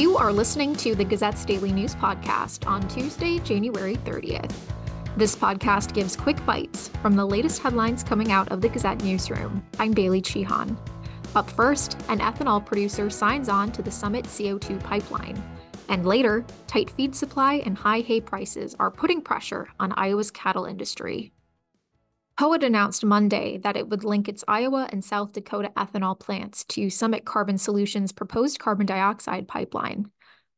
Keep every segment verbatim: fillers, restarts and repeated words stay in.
You are listening to the Gazette's Daily News Podcast on Tuesday, January thirtieth. This podcast gives quick bites from the latest headlines coming out of the Gazette newsroom. I'm Bailey Chihan. Up first, an ethanol producer signs on to the Summit C O two pipeline. And later, tight feed supply and high hay prices are putting pressure on Iowa's cattle industry. P O E T announced Monday that it would link its Iowa and South Dakota ethanol plants to Summit Carbon Solutions' proposed carbon dioxide pipeline.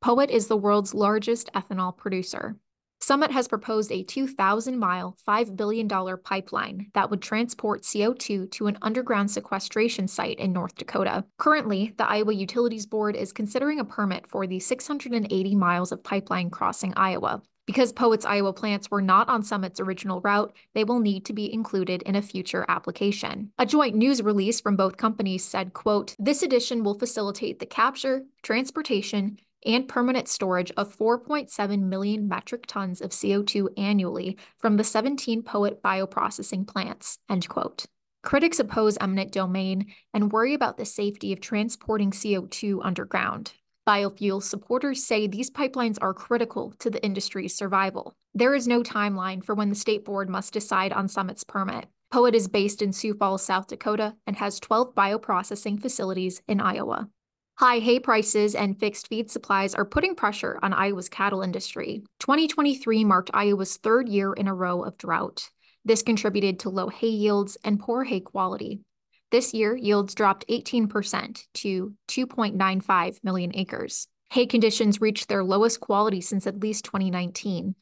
P O E T is the world's largest ethanol producer. Summit has proposed a two thousand mile, five billion dollars pipeline that would transport C O two to an underground sequestration site in North Dakota. Currently, the Iowa Utilities Board is considering a permit for the six hundred eighty miles of pipeline crossing Iowa. Because P O E T's Iowa plants were not on Summit's original route, they will need to be included in a future application. A joint news release from both companies said, quote, "This addition will facilitate the capture, transportation, and permanent storage of four point seven million metric tons of C O two annually from the seventeen P O E T bioprocessing plants," end quote. Critics oppose eminent domain and worry about the safety of transporting C O two underground. Biofuel supporters say these pipelines are critical to the industry's survival. There is no timeline for when the state board must decide on Summit's permit. P O E T is based in Sioux Falls, South Dakota, and has twelve bioprocessing facilities in Iowa. High hay prices and fixed feed supplies are putting pressure on Iowa's cattle industry. twenty twenty-three marked Iowa's third year in a row of drought. This contributed to low hay yields and poor hay quality. This year, yields dropped eighteen percent to two point nine five million acres. Hay conditions reached their lowest quality since at least twenty nineteen.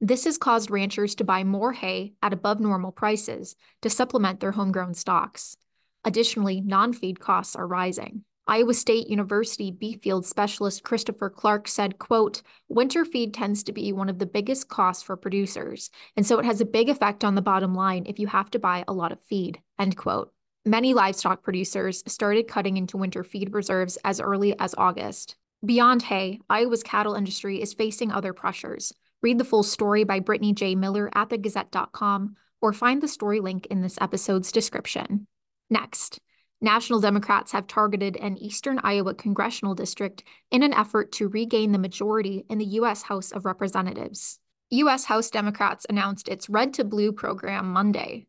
This has caused ranchers to buy more hay at above normal prices to supplement their homegrown stocks. Additionally, non-feed costs are rising. Iowa State University beef field specialist Christopher Clark said, quote, "Winter feed tends to be one of the biggest costs for producers, and so it has a big effect on the bottom line if you have to buy a lot of feed," end quote. Many livestock producers started cutting into winter feed reserves as early as August. Beyond hay, Iowa's cattle industry is facing other pressures. Read the full story by Brittany J. Miller at the gazette dot com or find the story link in this episode's description. Next, National Democrats have targeted an eastern Iowa congressional district in an effort to regain the majority in the U S House of Representatives. U S House Democrats announced its Red to Blue program Monday.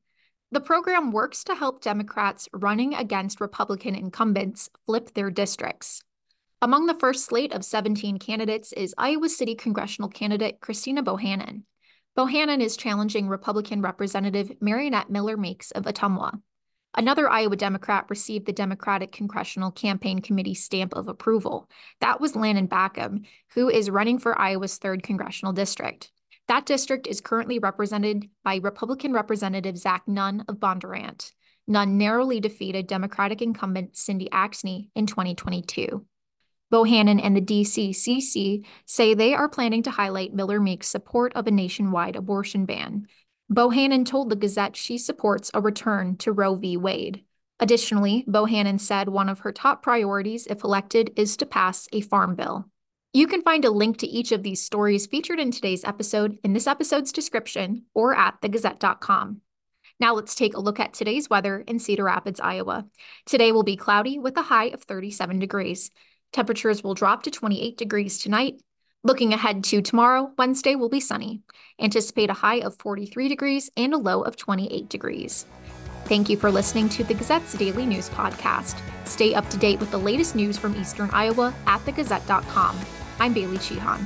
The program works to help Democrats running against Republican incumbents flip their districts. Among the first slate of seventeen candidates is Iowa City congressional candidate Christina Bohannon. Bohannon is challenging Republican Representative Marionette Miller-Meeks of Ottumwa. Another Iowa Democrat received the Democratic Congressional Campaign Committee stamp of approval. That was Landon Beckham, who is running for Iowa's third congressional district. That district is currently represented by Republican Representative Zach Nunn of Bondurant. Nunn narrowly defeated Democratic incumbent Cindy Axne in twenty twenty-two. Bohannon and the D C C C say they are planning to highlight Miller-Meeks' support of a nationwide abortion ban. Bohannon told the Gazette she supports a return to Roe v. Wade. Additionally, Bohannon said one of her top priorities, if elected, is to pass a farm bill. You can find a link to each of these stories featured in today's episode in this episode's description or at the gazette dot com. Now let's take a look at today's weather in Cedar Rapids, Iowa. Today will be cloudy with a high of thirty-seven degrees. Temperatures will drop to twenty-eight degrees tonight. Looking ahead to tomorrow, Wednesday will be sunny. Anticipate a high of forty-three degrees and a low of twenty-eight degrees. Thank you for listening to the Gazette's Daily News Podcast. Stay up to date with the latest news from Eastern Iowa at the gazette dot com. I'm Bailey Chihan.